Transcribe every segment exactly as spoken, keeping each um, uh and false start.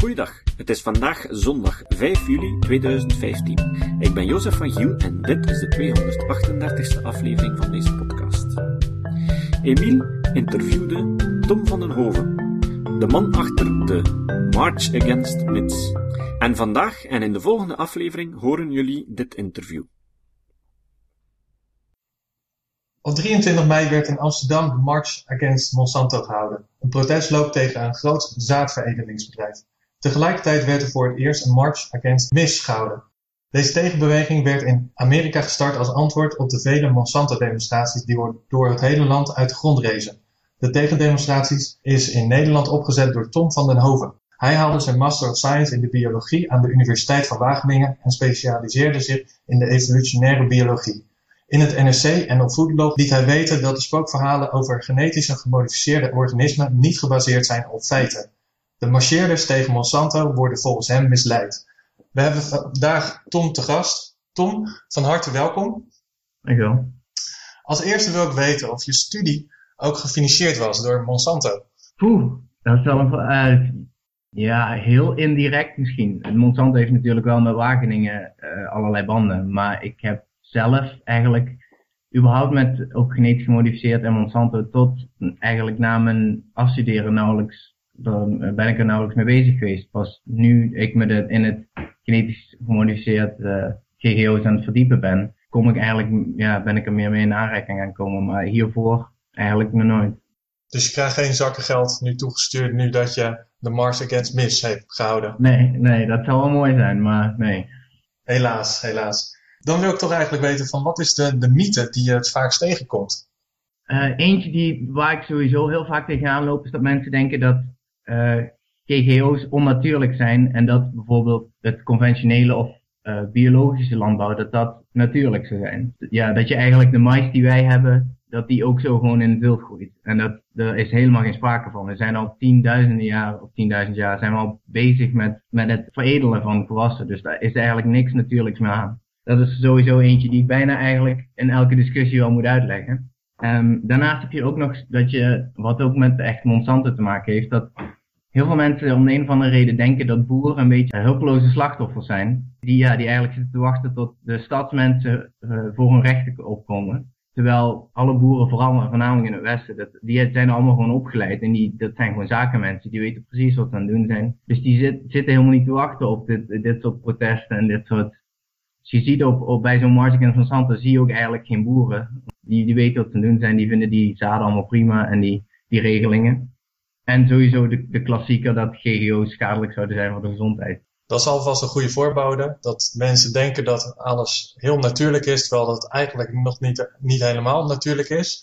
Goeiedag, het is vandaag zondag vijf juli tweeduizend vijftien. Ik ben Jozef van Giel en dit is de tweehonderdachtendertigste aflevering van deze podcast. Emiel interviewde Tom van den Hoven, de man achter de March Against Myths. En vandaag en in de volgende aflevering horen jullie dit interview. Op drieëntwintig mei werd in Amsterdam de March Against Monsanto gehouden. Een protestloop tegen een groot zaadveredelingsbedrijf. Tegelijkertijd werd er voor het eerst een March Against Myths gehouden. Deze tegenbeweging werd in Amerika gestart als antwoord op de vele Monsanto-demonstraties die door het hele land uit de grond rezen. De tegendemonstraties is in Nederland opgezet door Tom van den Hoven. Hij haalde zijn Master of Science in de biologie aan de Universiteit van Wageningen en specialiseerde zich in de evolutionaire biologie. In het N R C en op Foodlog liet hij weten dat de spookverhalen over genetisch gemodificeerde organismen niet gebaseerd zijn op feiten. De marcheerders tegen Monsanto worden volgens hem misleid. We hebben vandaag Tom te gast. Tom, van harte welkom. Dankjewel. Als eerste wil ik weten of je studie ook gefinancierd was door Monsanto. Poeh, dat is wel een... Uh, ja, heel indirect misschien. Monsanto heeft natuurlijk wel met Wageningen uh, allerlei banden. Maar ik heb zelf eigenlijk überhaupt met ook genetisch gemodificeerd en Monsanto tot eigenlijk na mijn afstuderen nauwelijks... Dan ben ik er nauwelijks mee bezig geweest. Pas nu ik me de, in het genetisch gemodificeerd uh, G G O's aan het verdiepen ben, kom ik eigenlijk, ja, ben ik er meer mee in aanraking aan komen. Maar hiervoor eigenlijk nog nooit. Dus je krijgt geen zakken geld nu toegestuurd nu dat je de March Against Myths hebt gehouden? Nee, nee, dat zou wel mooi zijn, maar nee. Helaas, helaas. Dan wil ik toch eigenlijk weten van wat is de, de mythe die je het vaakst tegenkomt? Uh, eentje die, waar ik sowieso heel vaak tegenaan loop is dat mensen denken dat Uh, G G O's onnatuurlijk zijn en dat bijvoorbeeld het conventionele of uh, biologische landbouw, dat dat natuurlijk zou zijn. Ja, dat je eigenlijk de mais die wij hebben, dat die ook zo gewoon in het wild groeit. En dat, daar is helemaal geen sprake van. We zijn al tienduizenden jaar, of tienduizend jaar, zijn we al bezig met, met het veredelen van gewassen. Dus daar is eigenlijk niks natuurlijks meer aan. Dat is sowieso eentje die ik bijna eigenlijk in elke discussie wel moet uitleggen. Um, daarnaast heb je ook nog dat je, wat ook met echt Monsanto te maken heeft, dat heel veel mensen om een of andere reden denken dat boeren een beetje hulpeloze slachtoffers zijn. Die, ja, die eigenlijk zitten te wachten tot de stadsmensen uh, voor hun rechten opkomen. Terwijl alle boeren, vooral voornamelijk in het westen, dat, die zijn allemaal gewoon opgeleid. En die, dat zijn gewoon zakenmensen, die weten precies wat ze aan het doen zijn. Dus die zit, zitten helemaal niet te wachten op dit, dit soort protesten en dit soort... Dus je ziet op, op bij zo'n March Against Monsanto zie je ook eigenlijk geen boeren. Die, die weten wat ze aan het doen zijn, die vinden die zaden allemaal prima en die, die regelingen. En sowieso de, de klassieker dat G G O's schadelijk zouden zijn voor de gezondheid. Dat is alvast een goede voorbode. Dat mensen denken dat alles heel natuurlijk is. Terwijl dat eigenlijk nog niet, niet helemaal natuurlijk is.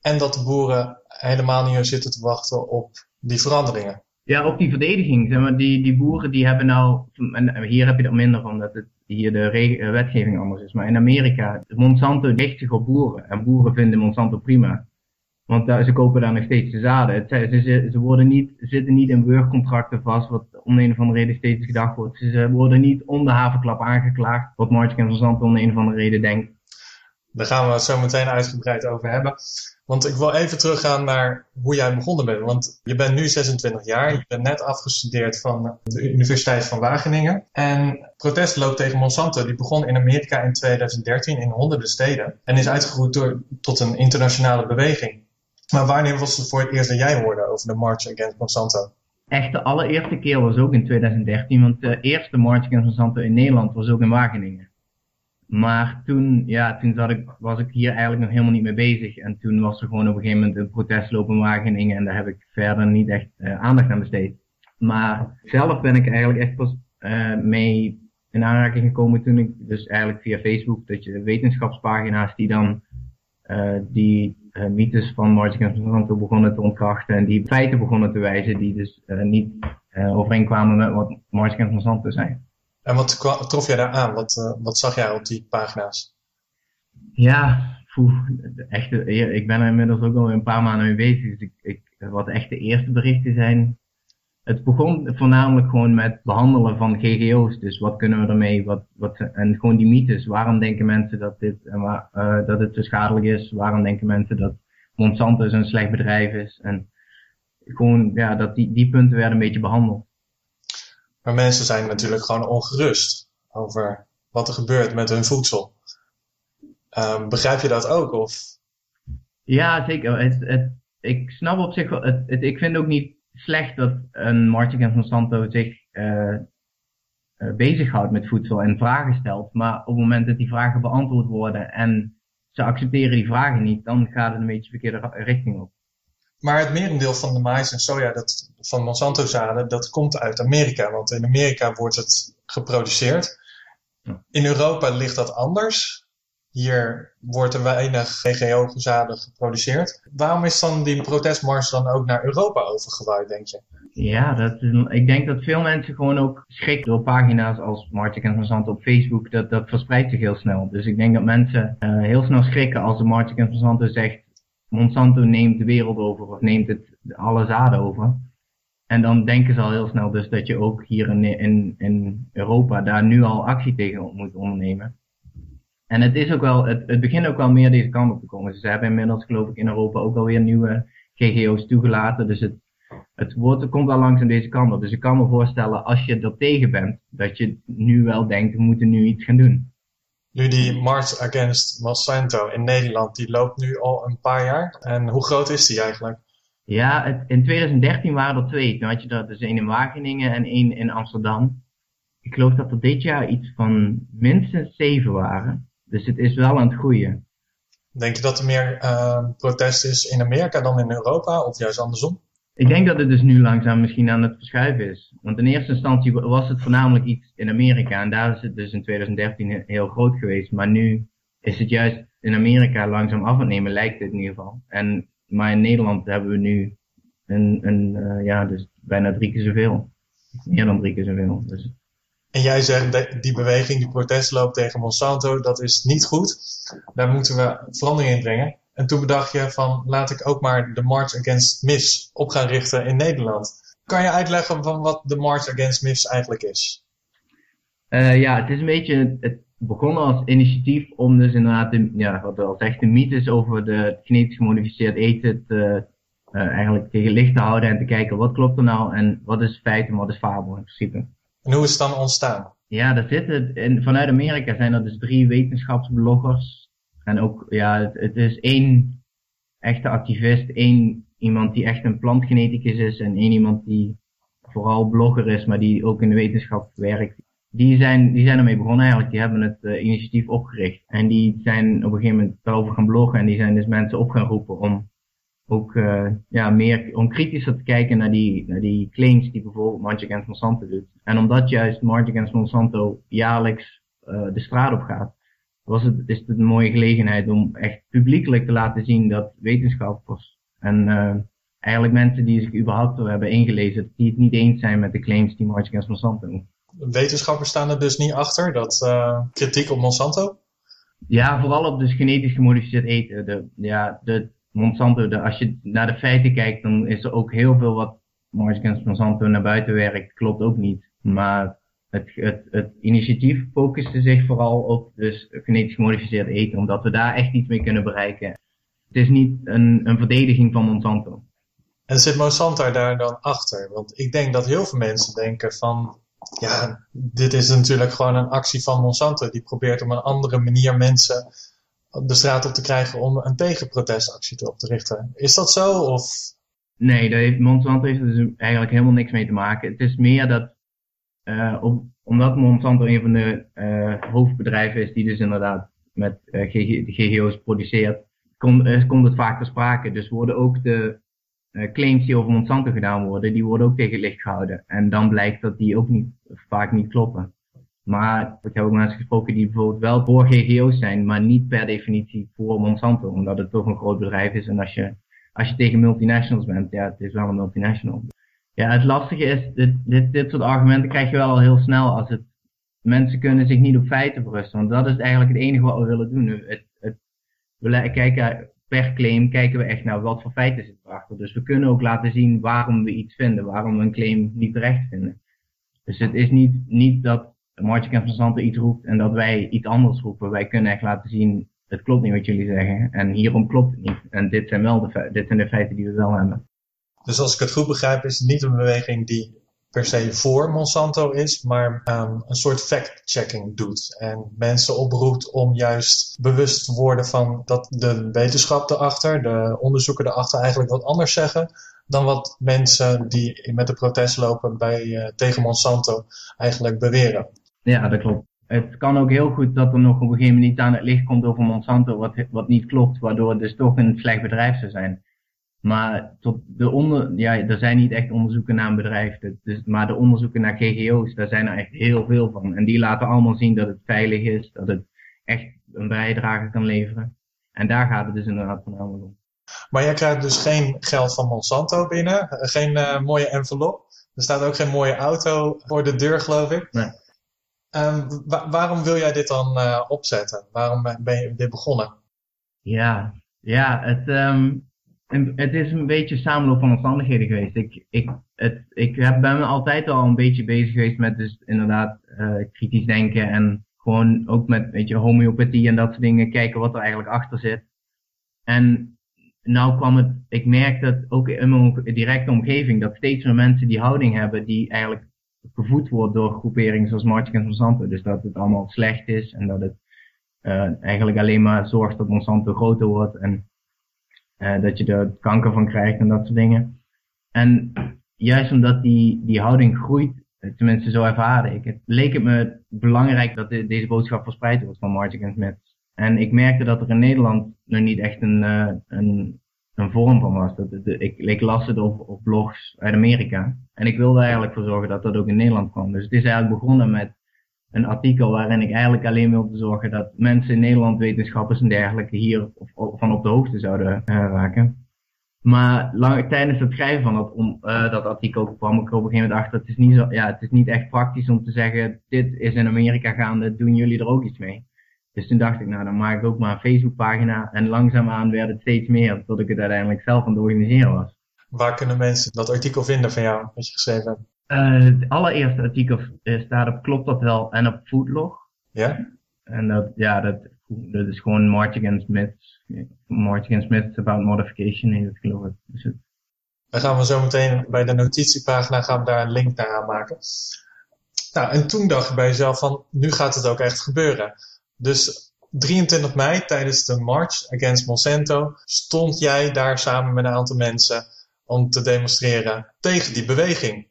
En dat de boeren helemaal niet meer zitten te wachten op die veranderingen. Ja, op die verdediging. Zeg maar, die, die boeren die hebben nou... En hier heb je er minder van dat het hier de reg- wetgeving anders is. Maar in Amerika, Monsanto richt zich op boeren. En boeren vinden Monsanto prima. Want daar, ze kopen daar nog steeds de zaden. Het, ze ze worden niet, zitten niet in burgercontracten vast, wat om een of andere reden steeds gedacht wordt. Ze worden niet om de havenklap aangeklaagd, wat March Against Monsanto om een of andere reden denkt. Daar gaan we het zo meteen uitgebreid over hebben. Want ik wil even teruggaan naar hoe jij begonnen bent. Want je bent nu zesentwintig jaar, je bent net afgestudeerd van de Universiteit van Wageningen. En protestloop tegen Monsanto, die begon in Amerika in tweeduizend dertien in honderden steden. En is uitgegroeid door, tot een internationale beweging. Maar wanneer was het voor het eerst dat jij hoorde over de March Against Monsanto? Echt de allereerste keer was ook in tweeduizend dertien, want de eerste March Against Monsanto in Nederland was ook in Wageningen. Maar toen, ja, toen zat ik, was ik hier eigenlijk nog helemaal niet mee bezig. En toen was er gewoon op een gegeven moment een protestloop in Wageningen en daar heb ik verder niet echt uh, aandacht aan besteed. Maar zelf ben ik eigenlijk echt pas uh, mee in aanraking gekomen toen ik, dus eigenlijk via Facebook, dat je wetenschapspagina's die dan uh, die... Uh, mythes van March Against Monsanto begonnen te ontkrachten en die feiten begonnen te wijzen die dus uh, niet uh, overeenkwamen met wat March Against Monsanto zijn. En wat kwa- trof jij daar aan? Wat, uh, wat zag jij op die pagina's? Ja, poef, echt, ik ben er inmiddels ook al een paar maanden mee bezig. Dus ik, ik, wat echt de eerste berichten zijn. Het begon voornamelijk gewoon met behandelen van G G O's. Dus wat kunnen we ermee? Wat, wat, en gewoon die mythes. Waarom denken mensen dat dit en waar, uh, dat het zo schadelijk is? Waarom denken mensen dat Monsanto zo'n slecht bedrijf is? En gewoon ja, dat die, die punten werden een beetje behandeld. Maar mensen zijn natuurlijk gewoon ongerust over wat er gebeurt met hun voedsel. Um, begrijp je dat ook? Of? Ja, zeker. Het, het, ik snap op zich wel. Het, het, ik vind het ook niet slecht dat een March Against Monsanto zich uh, uh, bezighoudt met voedsel en vragen stelt. Maar op het moment dat die vragen beantwoord worden en ze accepteren die vragen niet, dan gaat het een beetje de verkeerde richting op. Maar het merendeel van de maïs en soja dat, van Monsanto zaden, dat komt uit Amerika. Want in Amerika wordt het geproduceerd. In Europa ligt dat anders. Hier wordt er weinig G G O-zaden geproduceerd. Waarom is dan die protestmars dan ook naar Europa overgewaaid, denk je? Ja, dat is, ik denk dat veel mensen gewoon ook schrikken door pagina's als March Against Monsanto op Facebook. Dat, dat verspreidt zich heel snel. Dus ik denk dat mensen uh, heel snel schrikken als de March Against Monsanto zegt: Monsanto neemt de wereld over of neemt het alle zaden over. En dan denken ze al heel snel dus dat je ook hier in, in, in Europa daar nu al actie tegen moet ondernemen. En het is ook wel, het, het begint ook wel meer deze kant op te komen. Dus ze hebben inmiddels geloof ik in Europa ook alweer nieuwe G G O's toegelaten. Dus het, het woord komt wel langzaam deze kant op. Dus ik kan me voorstellen als je er tegen bent, dat je nu wel denkt we moeten nu iets gaan doen. Nu die March Against Monsanto in Nederland, die loopt nu al een paar jaar. En hoe groot is die eigenlijk? Ja, het, in twintig dertien waren er twee. Toen had je er dus één in Wageningen en één in Amsterdam. Ik geloof dat er dit jaar iets van minstens zeven waren. Dus het is wel aan het groeien. Denk je dat er meer uh, protest is in Amerika dan in Europa of juist andersom? Ik denk dat het dus nu langzaam misschien aan het verschuiven is. Want in eerste instantie was het voornamelijk iets in Amerika. En daar is het dus in twintig dertien heel groot geweest. Maar nu is het juist in Amerika langzaam af het nemen, lijkt het in ieder geval. En, maar in Nederland hebben we nu een, een uh, ja, dus bijna drie keer zoveel. Meer dan drie keer zoveel. Dus. En jij zegt dat die beweging, die protestloop tegen Monsanto, dat is niet goed. Daar moeten we verandering in brengen. En toen bedacht je van, laat ik ook maar de March Against Myths op gaan richten in Nederland. Kan je uitleggen van wat de March Against Myths eigenlijk is? Uh, ja, het is een beetje, het begon als initiatief om dus inderdaad, de, ja, wat wel zegt, de mythes over de genetisch gemodificeerd eten te, uh, eigenlijk tegen licht te houden en te kijken wat klopt er nou en wat is feit en wat is fabel in principe. En hoe is het dan ontstaan? Ja, dat zit het. In, vanuit Amerika zijn er dus drie wetenschapsbloggers. En ook, ja, het, het is één echte activist, één iemand die echt een plantgeneticus is en één iemand die vooral blogger is, maar die ook in de wetenschap werkt. Die zijn, die zijn ermee begonnen eigenlijk, die hebben het uh, initiatief opgericht. En die zijn op een gegeven moment daarover gaan bloggen en die zijn dus mensen op gaan roepen om ook uh, ja, meer, om kritischer te kijken naar die, naar die claims die bijvoorbeeld March Against Monsanto doet. En omdat juist March Against Monsanto jaarlijks uh, de straat op gaat, was het, is het een mooie gelegenheid om echt publiekelijk te laten zien dat wetenschappers en uh, eigenlijk mensen die zich überhaupt hebben ingelezen, die het niet eens zijn met de claims die March Against Monsanto doen. Wetenschappers staan er dus niet achter, dat uh, kritiek op Monsanto? Ja, vooral op dus genetisch gemodificeerd eten. De, ja, de Monsanto, de, als je naar de feiten kijkt, dan is er ook heel veel wat March Against Monsanto naar buiten werkt, klopt ook niet. Maar Het, het, het initiatief focuste zich vooral op dus genetisch gemodificeerd eten, omdat we daar echt iets mee kunnen bereiken. Het is niet een, een verdediging van Monsanto. En zit Monsanto daar dan achter? Want ik denk dat heel veel mensen denken van, ja, dit is natuurlijk gewoon een actie van Monsanto. Die probeert op een andere manier mensen de straat op te krijgen om een tegenprotestactie te op te richten. Is dat zo? Of? Nee, daar heeft, Monsanto heeft er dus eigenlijk helemaal niks mee te maken. Het is meer dat Uh, om, omdat Monsanto een van de uh, hoofdbedrijven is die dus inderdaad met uh, G G O's produceert, komt uh, komt het vaak ter sprake. Dus worden ook de uh, claims die over Monsanto gedaan worden, die worden ook tegen licht gehouden. En dan blijkt dat die ook niet, vaak niet kloppen. Maar ik heb ook mensen gesproken die bijvoorbeeld wel voor G G O's zijn, maar niet per definitie voor Monsanto, omdat het toch een groot bedrijf is. En als je, als je tegen multinationals bent, ja, het is wel een multinational. Ja, het lastige is, dit, dit, dit soort argumenten krijg je wel al heel snel als het, mensen kunnen zich niet op feiten berusten. Want dat is eigenlijk het enige wat we willen doen. Het, het, we kijken per claim kijken we echt naar wat voor feiten zit erachter. Dus we kunnen ook laten zien waarom we iets vinden, waarom we een claim niet terecht vinden. Dus het is niet, niet dat March Against Monsanto iets roept en dat wij iets anders roepen. Wij kunnen echt laten zien, het klopt niet wat jullie zeggen en hierom klopt het niet. En dit zijn wel de, dit zijn de feiten die we wel hebben. Dus als ik het goed begrijp, is het niet een beweging die per se voor Monsanto is, maar um, een soort fact-checking doet. En mensen oproept om juist bewust te worden van dat de wetenschap erachter, de onderzoeken erachter eigenlijk wat anders zeggen dan wat mensen die met de protest lopen bij, uh, tegen Monsanto eigenlijk beweren. Ja, dat klopt. Het kan ook heel goed dat er nog op een gegeven moment iets aan het licht komt over Monsanto wat, wat niet klopt, waardoor het dus toch een slecht bedrijf zou zijn. Maar tot de onder, ja, er zijn niet echt onderzoeken naar een bedrijf, dus, maar de onderzoeken naar G G O's, daar zijn er echt heel veel van. En die laten allemaal zien dat het veilig is, dat het echt een bijdrage kan leveren. En daar gaat het dus inderdaad van allemaal om. Maar jij krijgt dus geen geld van Monsanto binnen, geen uh, mooie envelop. Er staat ook geen mooie auto voor de deur, geloof ik. Nee. Uh, wa- waarom wil jij dit dan uh, opzetten? Waarom ben je dit begonnen? Ja, ja het, um, het is een beetje een samenloop van omstandigheden geweest. Ik, ik, het, ik heb, ben me altijd al een beetje bezig geweest met dus inderdaad uh, kritisch denken. En gewoon ook met weet je, homeopathie en dat soort dingen. Kijken wat er eigenlijk achter zit. En nou kwam het, ik merk dat ook in mijn directe omgeving, dat steeds meer mensen die houding hebben, die eigenlijk gevoed wordt door groeperingen zoals March Against Monsanto. Dus dat het allemaal slecht is en dat het uh, eigenlijk alleen maar zorgt dat Monsanto groter wordt en uh, dat je er kanker van krijgt en dat soort dingen. En juist omdat die, die houding groeit, tenminste zo ervaarde ik, het leek het me belangrijk dat de, deze boodschap verspreid wordt van March Against Myths. En ik merkte dat er in Nederland nog niet echt een, uh, een, een vorm van was. Dat, de, ik, ik las het op, op blogs uit Amerika. En ik wilde eigenlijk voor zorgen dat dat ook in Nederland kwam. Dus het is eigenlijk begonnen met een artikel waarin ik eigenlijk alleen wilde zorgen dat mensen in Nederland, wetenschappers en dergelijke, hier of, of, van op de hoogte zouden uh, raken. Maar lang, tijdens het schrijven van dat, om, uh, dat artikel kwam ik er op een gegeven moment achter. Het is, niet zo, ja, het is niet echt praktisch om te zeggen, dit is in Amerika gaande, doen jullie er ook iets mee? Dus toen dacht ik, nou dan maak ik ook maar een Facebookpagina. En langzaamaan werd het steeds meer, tot ik het uiteindelijk zelf aan het organiseren was. Waar kunnen mensen dat artikel vinden van jou, wat je geschreven hebt? Uh, het allereerste artikel uh, staat op Klopt Dat Wel en op Foodlog. Ja? En dat, ja, dat, dat is gewoon March Against Myths. March Against Myths About Modification heet het, geloof ik. Dus het... Dan gaan we zo meteen bij de notitiepagina gaan we daar een link naar aanmaken. Nou, en toen dacht ik bij jezelf van, nu gaat het ook echt gebeuren. Dus drieëntwintig mei, tijdens de March Against Monsanto, stond jij daar samen met een aantal mensen om te demonstreren tegen die beweging.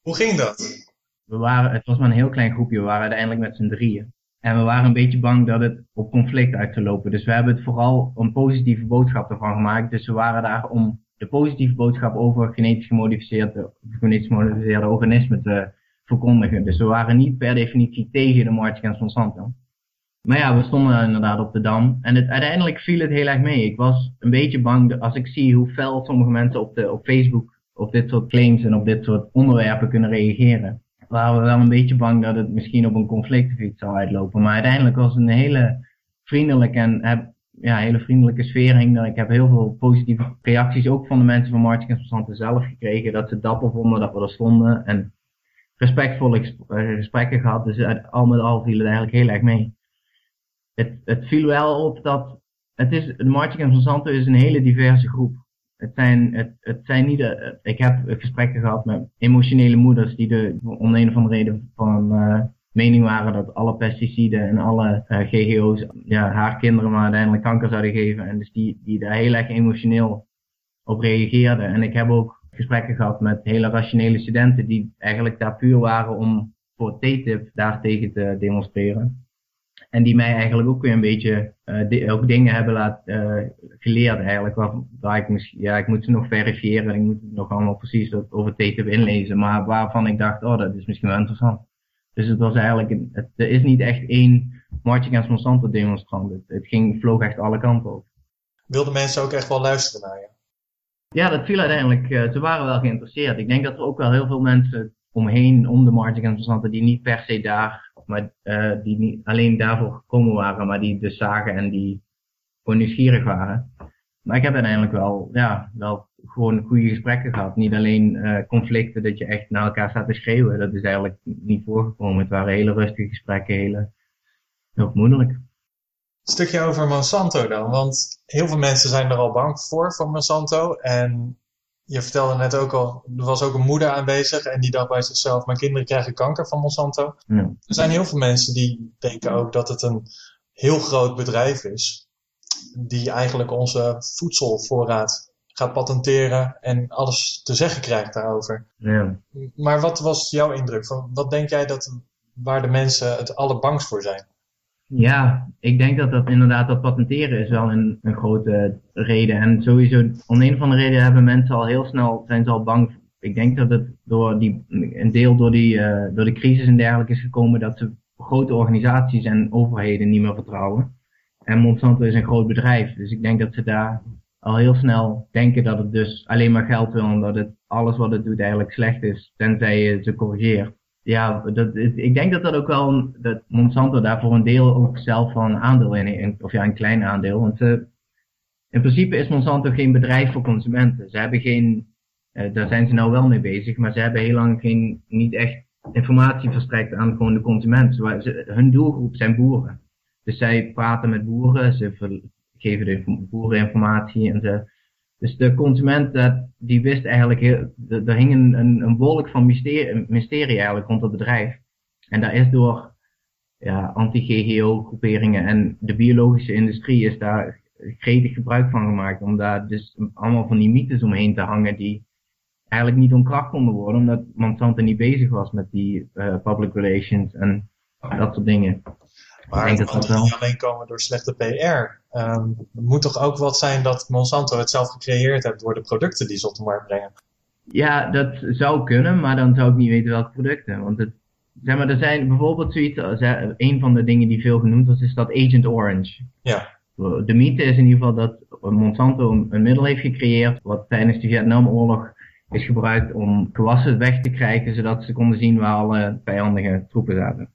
Hoe ging dat? We waren, het was maar een heel klein groepje, we waren uiteindelijk met z'n drieën. En we waren een beetje bang dat het op conflict uit zou lopen. Dus we hebben het vooral een positieve boodschap ervan gemaakt. Dus we waren daar om de positieve boodschap over genetisch gemodificeerde, genetisch gemodificeerde organismen te verkondigen. Dus we waren niet per definitie tegen de March Against Monsanto. Maar ja, we stonden inderdaad op de Dam. En het, uiteindelijk viel het heel erg mee. Ik was een beetje bang dat als ik zie hoe fel sommige mensen op, de, op Facebook op dit soort claims en op dit soort onderwerpen kunnen reageren. Waren we wel een beetje bang dat het misschien op een conflict of iets zou uitlopen. Maar uiteindelijk was het een hele vriendelijke, en heb, ja, hele vriendelijke sfeer hing daar. Ik heb heel veel positieve reacties ook van de mensen van March Against Monsanto zelf gekregen. Dat ze dapper vonden dat we er stonden. En respectvolle gesprekken gehad. Dus uit, al met al viel het eigenlijk heel erg mee. Het, het viel wel op dat, het is, de March Against Monsanto is een hele diverse groep. Het zijn, het, het zijn niet, de, ik heb gesprekken gehad met emotionele moeders die de, om een of andere reden van uh, mening waren dat alle pesticiden en alle uh, G G O's ja, haar kinderen maar uiteindelijk kanker zouden geven. En dus die, die daar heel erg emotioneel op reageerden. En ik heb ook gesprekken gehad met hele rationele studenten die eigenlijk daar puur waren om voor T T I P daartegen te demonstreren. En die mij eigenlijk ook weer een beetje uh, de, ook dingen hebben laat, uh, geleerd eigenlijk. Waar, waar ik misschien, ja, ik moet ze nog verifiëren. Ik moet het nog allemaal precies over T T I P inlezen. Maar waarvan ik dacht, oh, dat is misschien wel interessant. Dus het was eigenlijk, een, het, er is niet echt één March Against Monsanto demonstrant. Het, het ging, vloog echt alle kanten op. Wilden mensen ook echt wel luisteren naar je? Ja, dat viel uiteindelijk. Uh, ze waren wel geïnteresseerd. Ik denk dat er ook wel heel veel mensen omheen, om de March Against Monsanto, die niet per se daar... Maar uh, die niet alleen daarvoor gekomen waren, maar die dus zagen en die gewoon nieuwsgierig waren. Maar ik heb uiteindelijk wel, ja, wel gewoon goede gesprekken gehad. Niet alleen uh, conflicten dat je echt naar elkaar staat te schreeuwen. Dat is eigenlijk niet voorgekomen. Het waren hele rustige gesprekken, hele, heel moeilijk. Een stukje over Monsanto dan, want heel veel mensen zijn er al bang voor, van Monsanto. En je vertelde net ook al, er was ook een moeder aanwezig en die dacht bij zichzelf, mijn kinderen krijgen kanker van Monsanto. Ja. Er zijn heel veel mensen die denken ook dat het een heel groot bedrijf is, die eigenlijk onze voedselvoorraad gaat patenteren en alles te zeggen krijgt daarover. Ja. Maar wat was jouw indruk? Van, wat denk jij dat waar de mensen het allerbangst voor zijn? Ja, ik denk dat dat inderdaad dat patenteren is wel een, een grote reden. En sowieso, om een van de redenen hebben mensen al heel snel, zijn ze al bang. Ik denk dat het door die, een deel door die, uh, door de crisis en dergelijke is gekomen dat ze grote organisaties en overheden niet meer vertrouwen. En Monsanto is een groot bedrijf, dus ik denk dat ze daar al heel snel denken dat het dus alleen maar geld wil en dat het alles wat het doet eigenlijk slecht is, tenzij je ze corrigeert. Ja, dat, ik denk dat dat ook wel, dat Monsanto daar voor een deel ook zelf van een aandeel in, of ja, een klein aandeel. Want ze, in principe is Monsanto geen bedrijf voor consumenten. Ze hebben geen, eh, daar zijn ze nou wel mee bezig, maar ze hebben heel lang geen, niet echt informatie verstrekt aan gewoon de consument. Ze, hun doelgroep zijn boeren. Dus zij praten met boeren, ze ver, geven de boeren informatie en ze... Dus de consument, dat, die wist eigenlijk, heel, er hing een, een, een wolk van mysterie, mysterie eigenlijk rond het bedrijf. En daar is door ja, anti-G G O-groeperingen en de biologische industrie is daar gretig gebruik van gemaakt. Om daar dus allemaal van die mythes omheen te hangen die eigenlijk niet ontkracht konden worden. Omdat Monsanto niet bezig was met die uh, public relations en dat soort dingen. Maar het kan toch niet alleen komen door slechte P R. Um, er moet toch ook wat zijn dat Monsanto het zelf gecreëerd heeft door de producten die ze op de markt brengen? Ja, dat zou kunnen, maar dan zou ik niet weten welke producten. Want het, zeg maar, er zijn bijvoorbeeld zoiets, een van de dingen die veel genoemd was, is dat Agent Orange. Ja. De mythe is in ieder geval dat Monsanto een middel heeft gecreëerd wat tijdens de Vietnamoorlog is gebruikt om gewassen weg te krijgen, zodat ze konden zien waar alle vijandige troepen zaten.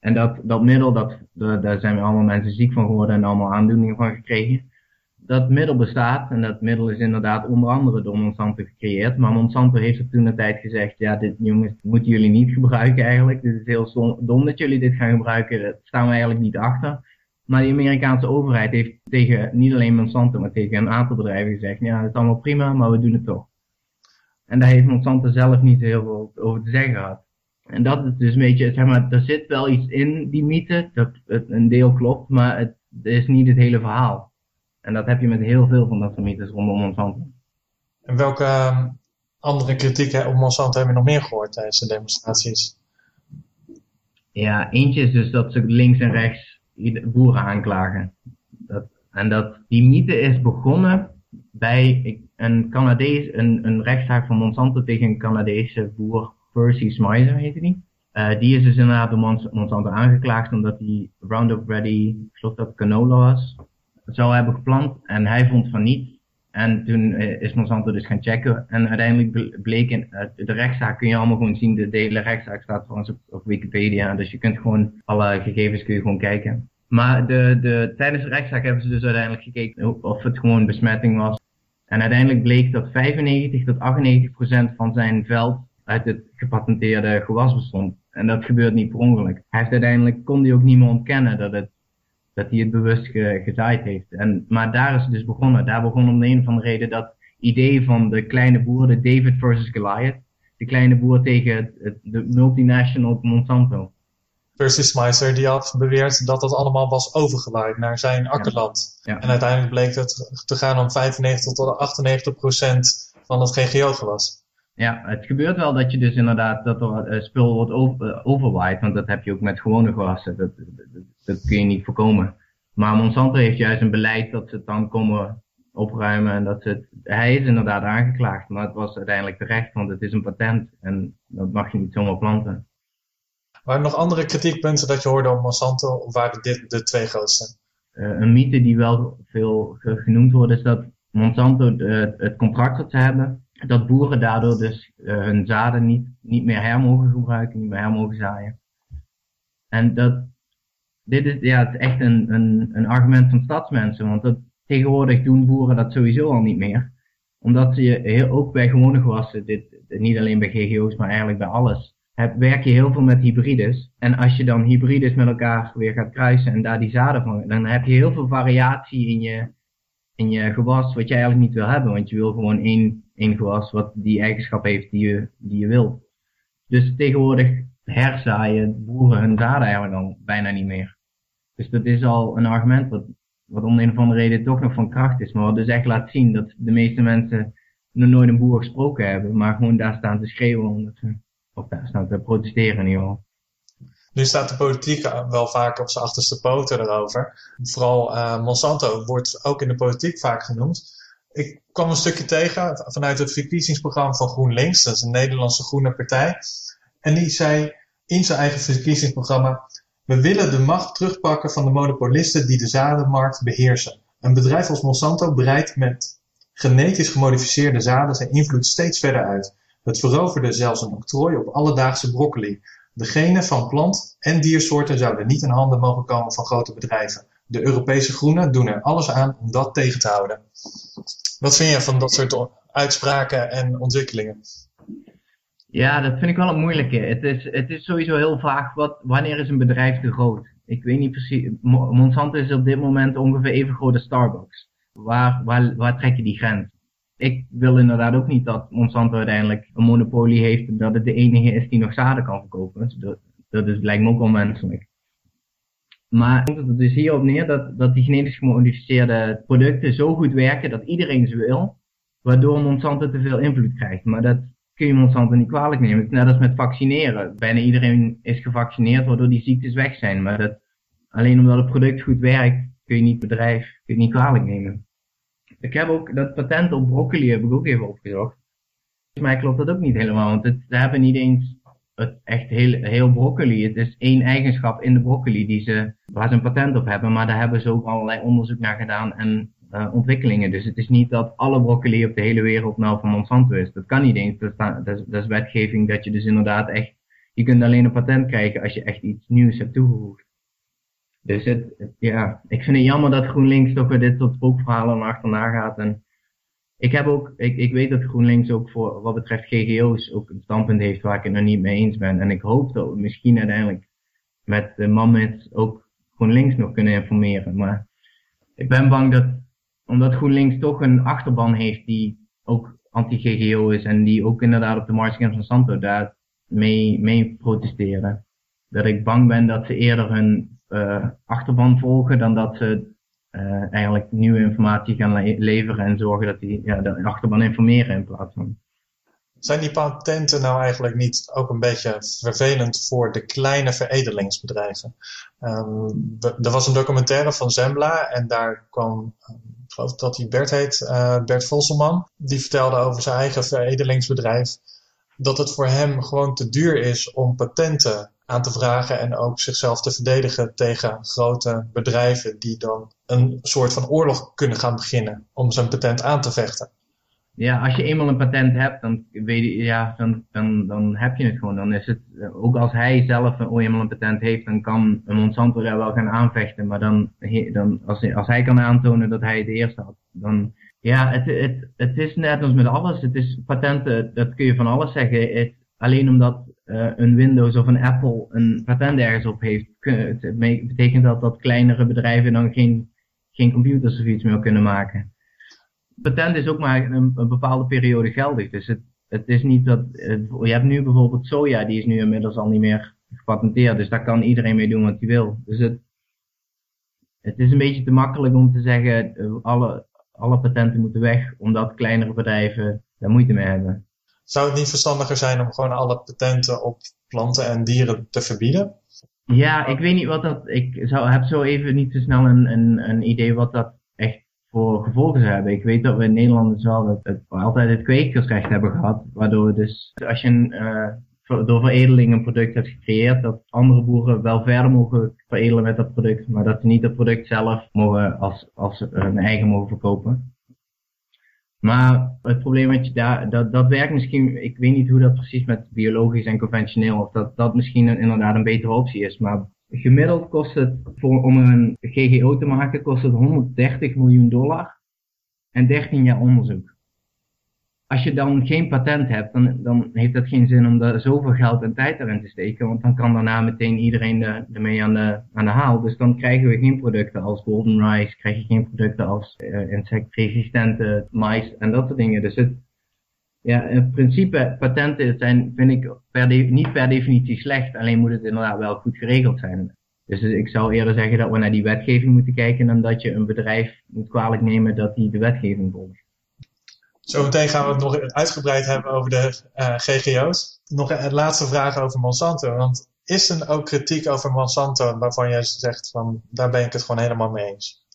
En dat, dat middel, dat, daar zijn allemaal mensen ziek van geworden en allemaal aandoeningen van gekregen. Dat middel bestaat en dat middel is inderdaad onder andere door Monsanto gecreëerd. Maar Monsanto heeft er toen een tijd gezegd, ja dit jongens moeten jullie niet gebruiken eigenlijk. Dit is heel dom dat jullie dit gaan gebruiken, daar staan we eigenlijk niet achter. Maar de Amerikaanse overheid heeft tegen niet alleen Monsanto, maar tegen een aantal bedrijven gezegd, ja dat is allemaal prima, maar we doen het toch. En daar heeft Monsanto zelf niet heel veel over te zeggen gehad. En dat is dus een beetje, zeg maar, er zit wel iets in die mythe, dat het een deel klopt, maar het is niet het hele verhaal. En dat heb je met heel veel van dat soort mythes rondom Monsanto. En welke andere kritiek op Monsanto heb je nog meer gehoord tijdens de demonstraties? Ja, eentje is dus dat ze links en rechts boeren aanklagen. Dat, en dat die mythe is begonnen bij een Canadees, een, een rechtszaak van Monsanto tegen een Canadese boer. Percy Schmeiser heette die. Uh, die is dus inderdaad door Monsanto aangeklaagd omdat hij Roundup Ready, ik geloof dat canola was, zou hebben geplant en hij vond van niet. En toen uh, is Monsanto dus gaan checken en uiteindelijk bleek in uh, de rechtszaak, kun je allemaal gewoon zien, de hele rechtszaak staat voor ons op, op Wikipedia, dus je kunt gewoon, alle gegevens kun je gewoon kijken. Maar de, de, tijdens de rechtszaak hebben ze dus uiteindelijk gekeken of het gewoon besmetting was. En uiteindelijk bleek dat vijfennegentig tot achtennegentig procent van zijn veld uit het gepatenteerde gewas bestond. En dat gebeurt niet per ongeluk. Hij heeft uiteindelijk, kon hij ook niet meer ontkennen dat, het, dat hij het bewust ge, gezaaid heeft. En, maar daar is het dus begonnen. Daar begon om de een of andere reden dat idee van de kleine boer, de David versus Goliath. De kleine boer tegen het, het, de multinational Monsanto. Percy Schmeiser die had beweerd dat dat allemaal was overgewaaid naar zijn akkerland. Ja. Ja. En uiteindelijk bleek het te gaan om vijfennegentig tot achtennegentig procent van het G G O-gewas. Ja, het gebeurt wel dat je dus inderdaad dat er uh, spul wordt over, uh, overwaaid, want dat heb je ook met gewone gewassen, dat, dat, dat kun je niet voorkomen. Maar Monsanto heeft juist een beleid dat ze het dan komen opruimen en dat ze het, hij is inderdaad aangeklaagd, maar het was uiteindelijk terecht, want het is een patent en dat mag je niet zomaar planten. Waren er nog andere kritiekpunten dat je hoorde op Monsanto, of waren dit de twee grootste? Uh, een mythe die wel veel genoemd wordt is dat Monsanto de, het contract dat ze hebben, dat boeren daardoor dus uh, hun zaden niet, niet meer her mogen gebruiken, niet meer her mogen zaaien. En dat, dit is, ja, het is echt een, een, een argument van stadsmensen, want dat, tegenwoordig doen boeren dat sowieso al niet meer. Omdat ze heel, ook bij gewone gewassen, dit, niet alleen bij G G O's, maar eigenlijk bij alles, heb, werk je heel veel met hybrides. En als je dan hybrides met elkaar weer gaat kruisen en daar die zaden van, dan heb je heel veel variatie in je, in je gewas, wat je eigenlijk niet wil hebben, want je wil gewoon één in gewas wat die eigenschap heeft die je, die je wilt. Dus tegenwoordig herzaaien boeren hun zaden eigenlijk dan bijna niet meer. Dus dat is al een argument wat, wat om de een of andere reden toch nog van kracht is. Maar wat dus echt laat zien dat de meeste mensen nog nooit een boer gesproken hebben. Maar gewoon daar staan te schreeuwen. Omdat ze, of daar staan te protesteren in ieder geval. Nu staat de politiek wel vaak op zijn achterste poten erover. Vooral uh, Monsanto wordt ook in de politiek vaak genoemd. Ik kwam een stukje tegen vanuit het verkiezingsprogramma van GroenLinks. Dat is een Nederlandse groene partij. En die zei in zijn eigen verkiezingsprogramma: we willen de macht terugpakken van de monopolisten die de zadenmarkt beheersen. Een bedrijf als Monsanto breidt met genetisch gemodificeerde zaden zijn invloed steeds verder uit. Het veroverde zelfs een octrooi op alledaagse broccoli. De genen van plant- en diersoorten zouden niet in handen mogen komen van grote bedrijven. De Europese groenen doen er alles aan om dat tegen te houden. Wat vind je van dat soort uitspraken en ontwikkelingen? Ja, dat vind ik wel een moeilijke. Het is, het is sowieso heel vaag, wat, wanneer is een bedrijf te groot? Ik weet niet precies, Monsanto is op dit moment ongeveer even groot als Starbucks. Waar, waar, waar trek je die grens? Ik wil inderdaad ook niet dat Monsanto uiteindelijk een monopolie heeft en dat het de enige is die nog zaden kan verkopen. Dat, dat is, lijkt me ook onwenselijk. Maar het komt er dus hierop neer dat, dat die genetisch gemodificeerde producten zo goed werken dat iedereen ze wil, waardoor Monsanto te veel invloed krijgt. Maar dat kun je Monsanto niet kwalijk nemen. Net als met vaccineren. Bijna iedereen is gevaccineerd waardoor die ziektes weg zijn. Maar dat, alleen omdat het product goed werkt, kun je niet bedrijf, kun je niet kwalijk nemen. Ik heb ook dat patent op broccoli heb ik ook even opgezocht. Volgens mij klopt dat ook niet helemaal, want het, ze hebben niet eens het echt heel, heel broccoli. Het is één eigenschap in de broccoli die ze, waar ze een patent op hebben, maar daar hebben ze ook allerlei onderzoek naar gedaan en uh, ontwikkelingen. Dus het is niet dat alle broccoli op de hele wereld nou van Monsanto is. Dat kan niet eens. Dat, dat, is, dat is wetgeving dat je dus inderdaad echt, je kunt alleen een patent krijgen als je echt iets nieuws hebt toegevoegd. Dus het, het, ja, ik vind het jammer dat GroenLinks toch weer dit soort spookverhalen achterna gaat. En ik, heb ook, ik, ik weet dat GroenLinks ook voor wat betreft G G O's ook een standpunt heeft waar ik het nog niet mee eens ben. En ik hoop dat we misschien uiteindelijk met de Mammets ook GroenLinks nog kunnen informeren. Maar ik ben bang dat, omdat GroenLinks toch een achterban heeft die ook anti-G G O is en die ook inderdaad op de March Against Monsanto daar mee, mee protesteren. Dat ik bang ben dat ze eerder hun uh, achterban volgen dan dat ze uh, eigenlijk nieuwe informatie gaan le- leveren en zorgen dat die ja, de achterban informeren in plaats van. Zijn die patenten nou eigenlijk niet ook een beetje vervelend voor de kleine veredelingsbedrijven? Um, we, er was een documentaire van Zembla en daar kwam, ik geloof dat hij Bert heet, uh, Bert Voselman. Die vertelde over zijn eigen veredelingsbedrijf dat het voor hem gewoon te duur is om patenten aan te vragen en ook zichzelf te verdedigen tegen grote bedrijven die dan een soort van oorlog kunnen gaan beginnen om zijn patent aan te vechten. Ja, als je eenmaal een patent hebt, dan, weet je, ja, dan, dan, dan heb je het gewoon. Dan is het, ook als hij zelf een, eenmaal een patent heeft, dan kan een Monsanto daar wel gaan aanvechten. Maar dan, dan als, als hij kan aantonen dat hij het eerst had, dan... Ja, het, het, het is net als met alles. Het is patenten, dat kun je van alles zeggen. Het, alleen omdat uh, een Windows of een Apple een patent ergens op heeft, kun, het betekent dat dat kleinere bedrijven dan geen, geen computers of iets meer kunnen maken. Patent is ook maar een, een bepaalde periode geldig. Dus het, het is niet dat, het, je hebt nu bijvoorbeeld soja, die is nu inmiddels al niet meer gepatenteerd. Dus daar kan iedereen mee doen wat hij wil. Dus het, het is een beetje te makkelijk om te zeggen, alle... Alle patenten moeten weg, omdat kleinere bedrijven daar moeite mee hebben. Zou het niet verstandiger zijn om gewoon alle patenten op planten en dieren te verbieden? Ja, ik weet niet wat dat... Ik zou, heb zo even niet te snel een, een, een idee wat dat echt voor gevolgen zou hebben. Ik weet dat we in Nederland wel dat het, altijd het kwekersrecht hebben gehad. Waardoor we dus, als je een, uh, door veredeling een product hebt gecreëerd, dat andere boeren wel verder mogen veredelen met dat product, maar dat ze niet het product zelf mogen als, als hun eigen mogen verkopen. Maar het probleem dat je daar, dat, dat werkt misschien, ik weet niet hoe dat precies met biologisch en conventioneel, of dat dat misschien een, inderdaad een betere optie is. Maar gemiddeld kost het, voor, om een G G O te maken, kost het honderddertig miljoen dollar en dertien jaar onderzoek. Als je dan geen patent hebt, dan, dan heeft dat geen zin om daar zoveel geld en tijd erin te steken. Want dan kan daarna meteen iedereen ermee aan de, aan de haal. Dus dan krijgen we geen producten als golden rice, krijg je geen producten als uh, insectresistente mais en dat soort dingen. Dus het, Ja, in principe, patenten zijn, vind ik, per de, niet per definitie slecht. Alleen moet het inderdaad wel goed geregeld zijn. Dus ik zou eerder zeggen dat we naar die wetgeving moeten kijken dan dat je een bedrijf moet kwalijk nemen dat die de wetgeving volgt. Zometeen gaan we het nog uitgebreid hebben over de uh, G G O's. Nog een laatste vraag over Monsanto. Want is er ook kritiek over Monsanto waarvan jij zegt van daar ben ik het gewoon helemaal mee eens?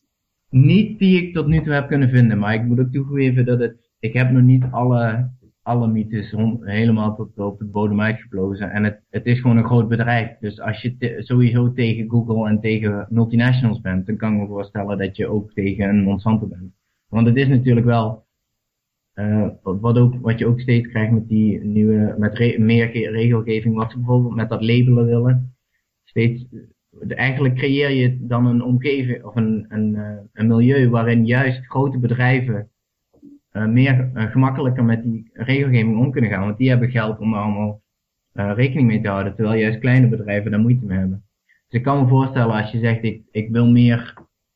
Niet die ik tot nu toe heb kunnen vinden. Maar ik moet ook toegeven dat het, ik heb nog niet alle, alle mythes helemaal tot op de bodem uitgeplozen. En het, het is gewoon een groot bedrijf. Dus als je te, sowieso tegen Google en tegen multinationals bent, dan kan ik me voorstellen dat je ook tegen een Monsanto bent. Want het is natuurlijk wel... Uh, wat, ook, wat je ook steeds krijgt met die nieuwe, met re, meer ge, regelgeving, wat ze bijvoorbeeld met dat labelen willen. Steeds, de, eigenlijk creëer je dan een omgeving of een, een, uh, een milieu waarin juist grote bedrijven uh, meer uh, gemakkelijker met die regelgeving om kunnen gaan. Want die hebben geld om er allemaal uh, rekening mee te houden, terwijl juist kleine bedrijven daar moeite mee hebben. Dus ik kan me voorstellen als je zegt ik, ik wil meer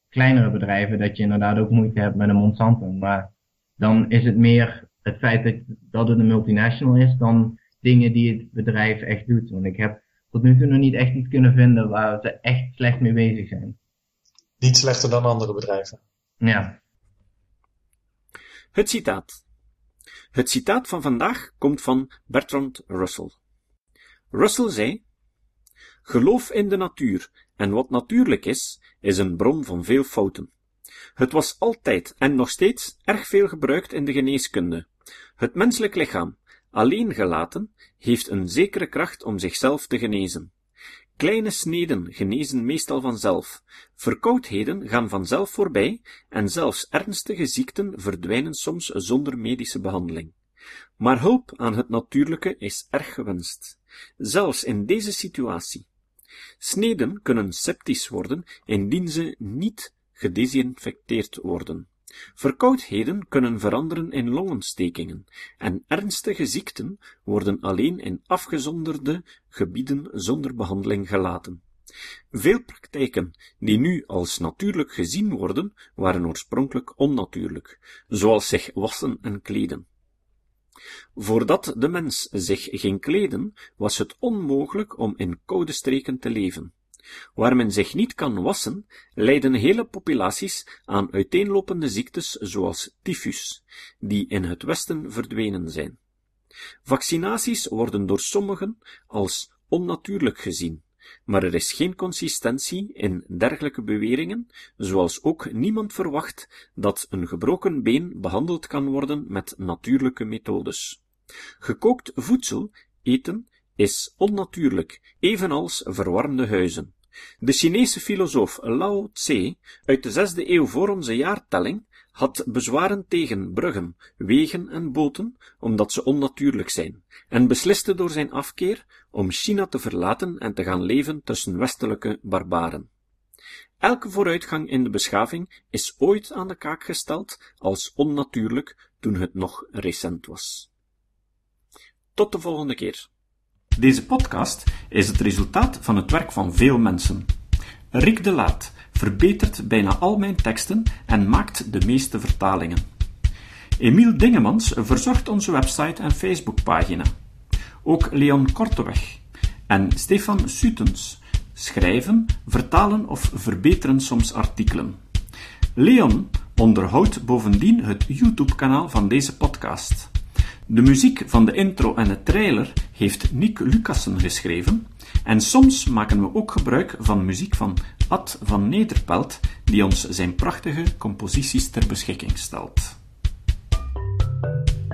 kleinere bedrijven, dat je inderdaad ook moeite hebt met een Monsanto. Maar dan is het meer het feit dat, dat het een multinational is dan dingen die het bedrijf echt doet. Want ik heb tot nu toe nog niet echt iets kunnen vinden waar ze echt slecht mee bezig zijn. Niet slechter dan andere bedrijven. Ja. Het citaat. Het citaat van vandaag komt van Bertrand Russell. Russell zei: "Geloof in de natuur en wat natuurlijk is, is een bron van veel fouten. Het was altijd en nog steeds erg veel gebruikt in de geneeskunde. Het menselijk lichaam, alleen gelaten, heeft een zekere kracht om zichzelf te genezen. Kleine sneden genezen meestal vanzelf, verkoudheden gaan vanzelf voorbij en zelfs ernstige ziekten verdwijnen soms zonder medische behandeling. Maar hulp aan het natuurlijke is erg gewenst, zelfs in deze situatie. Sneden kunnen septisch worden indien ze niet gedesinfecteerd worden. Verkoudheden kunnen veranderen in longontstekingen, en ernstige ziekten worden alleen in afgezonderde gebieden zonder behandeling gelaten. Veel praktijken die nu als natuurlijk gezien worden, waren oorspronkelijk onnatuurlijk, zoals zich wassen en kleden. Voordat de mens zich ging kleden, was het onmogelijk om in koude streken te leven. Waar men zich niet kan wassen, lijden hele populaties aan uiteenlopende ziektes zoals tyfus, die in het Westen verdwenen zijn. Vaccinaties worden door sommigen als onnatuurlijk gezien, maar er is geen consistentie in dergelijke beweringen, zoals ook niemand verwacht dat een gebroken been behandeld kan worden met natuurlijke methodes. Gekookt voedsel, eten, is onnatuurlijk, evenals verwarmde huizen. De Chinese filosoof Lao Tse, uit de zesde eeuw voor onze jaartelling, had bezwaren tegen bruggen, wegen en boten, omdat ze onnatuurlijk zijn, en besliste door zijn afkeer om China te verlaten en te gaan leven tussen westelijke barbaren. Elke vooruitgang in de beschaving is ooit aan de kaak gesteld als onnatuurlijk toen het nog recent was." Tot de volgende keer. Deze podcast is het resultaat van het werk van veel mensen. Rick de Laat verbetert bijna al mijn teksten en maakt de meeste vertalingen. Emiel Dingemans verzorgt onze website en Facebookpagina. Ook Leon Korteweg en Stefan Sutens schrijven, vertalen of verbeteren soms artikelen. Leon onderhoudt bovendien het YouTube-kanaal van deze podcast. De muziek van de intro en de trailer heeft Niek Lucassen geschreven en soms maken we ook gebruik van muziek van Ad van Neterpelt die ons zijn prachtige composities ter beschikking stelt.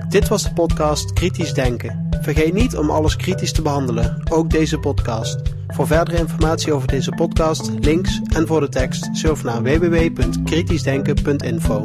Dit was de podcast Kritisch Denken. Vergeet niet om alles kritisch te behandelen, ook deze podcast. Voor verdere informatie over deze podcast, links en voor de tekst surf naar w w w punt kritisch denken punt info.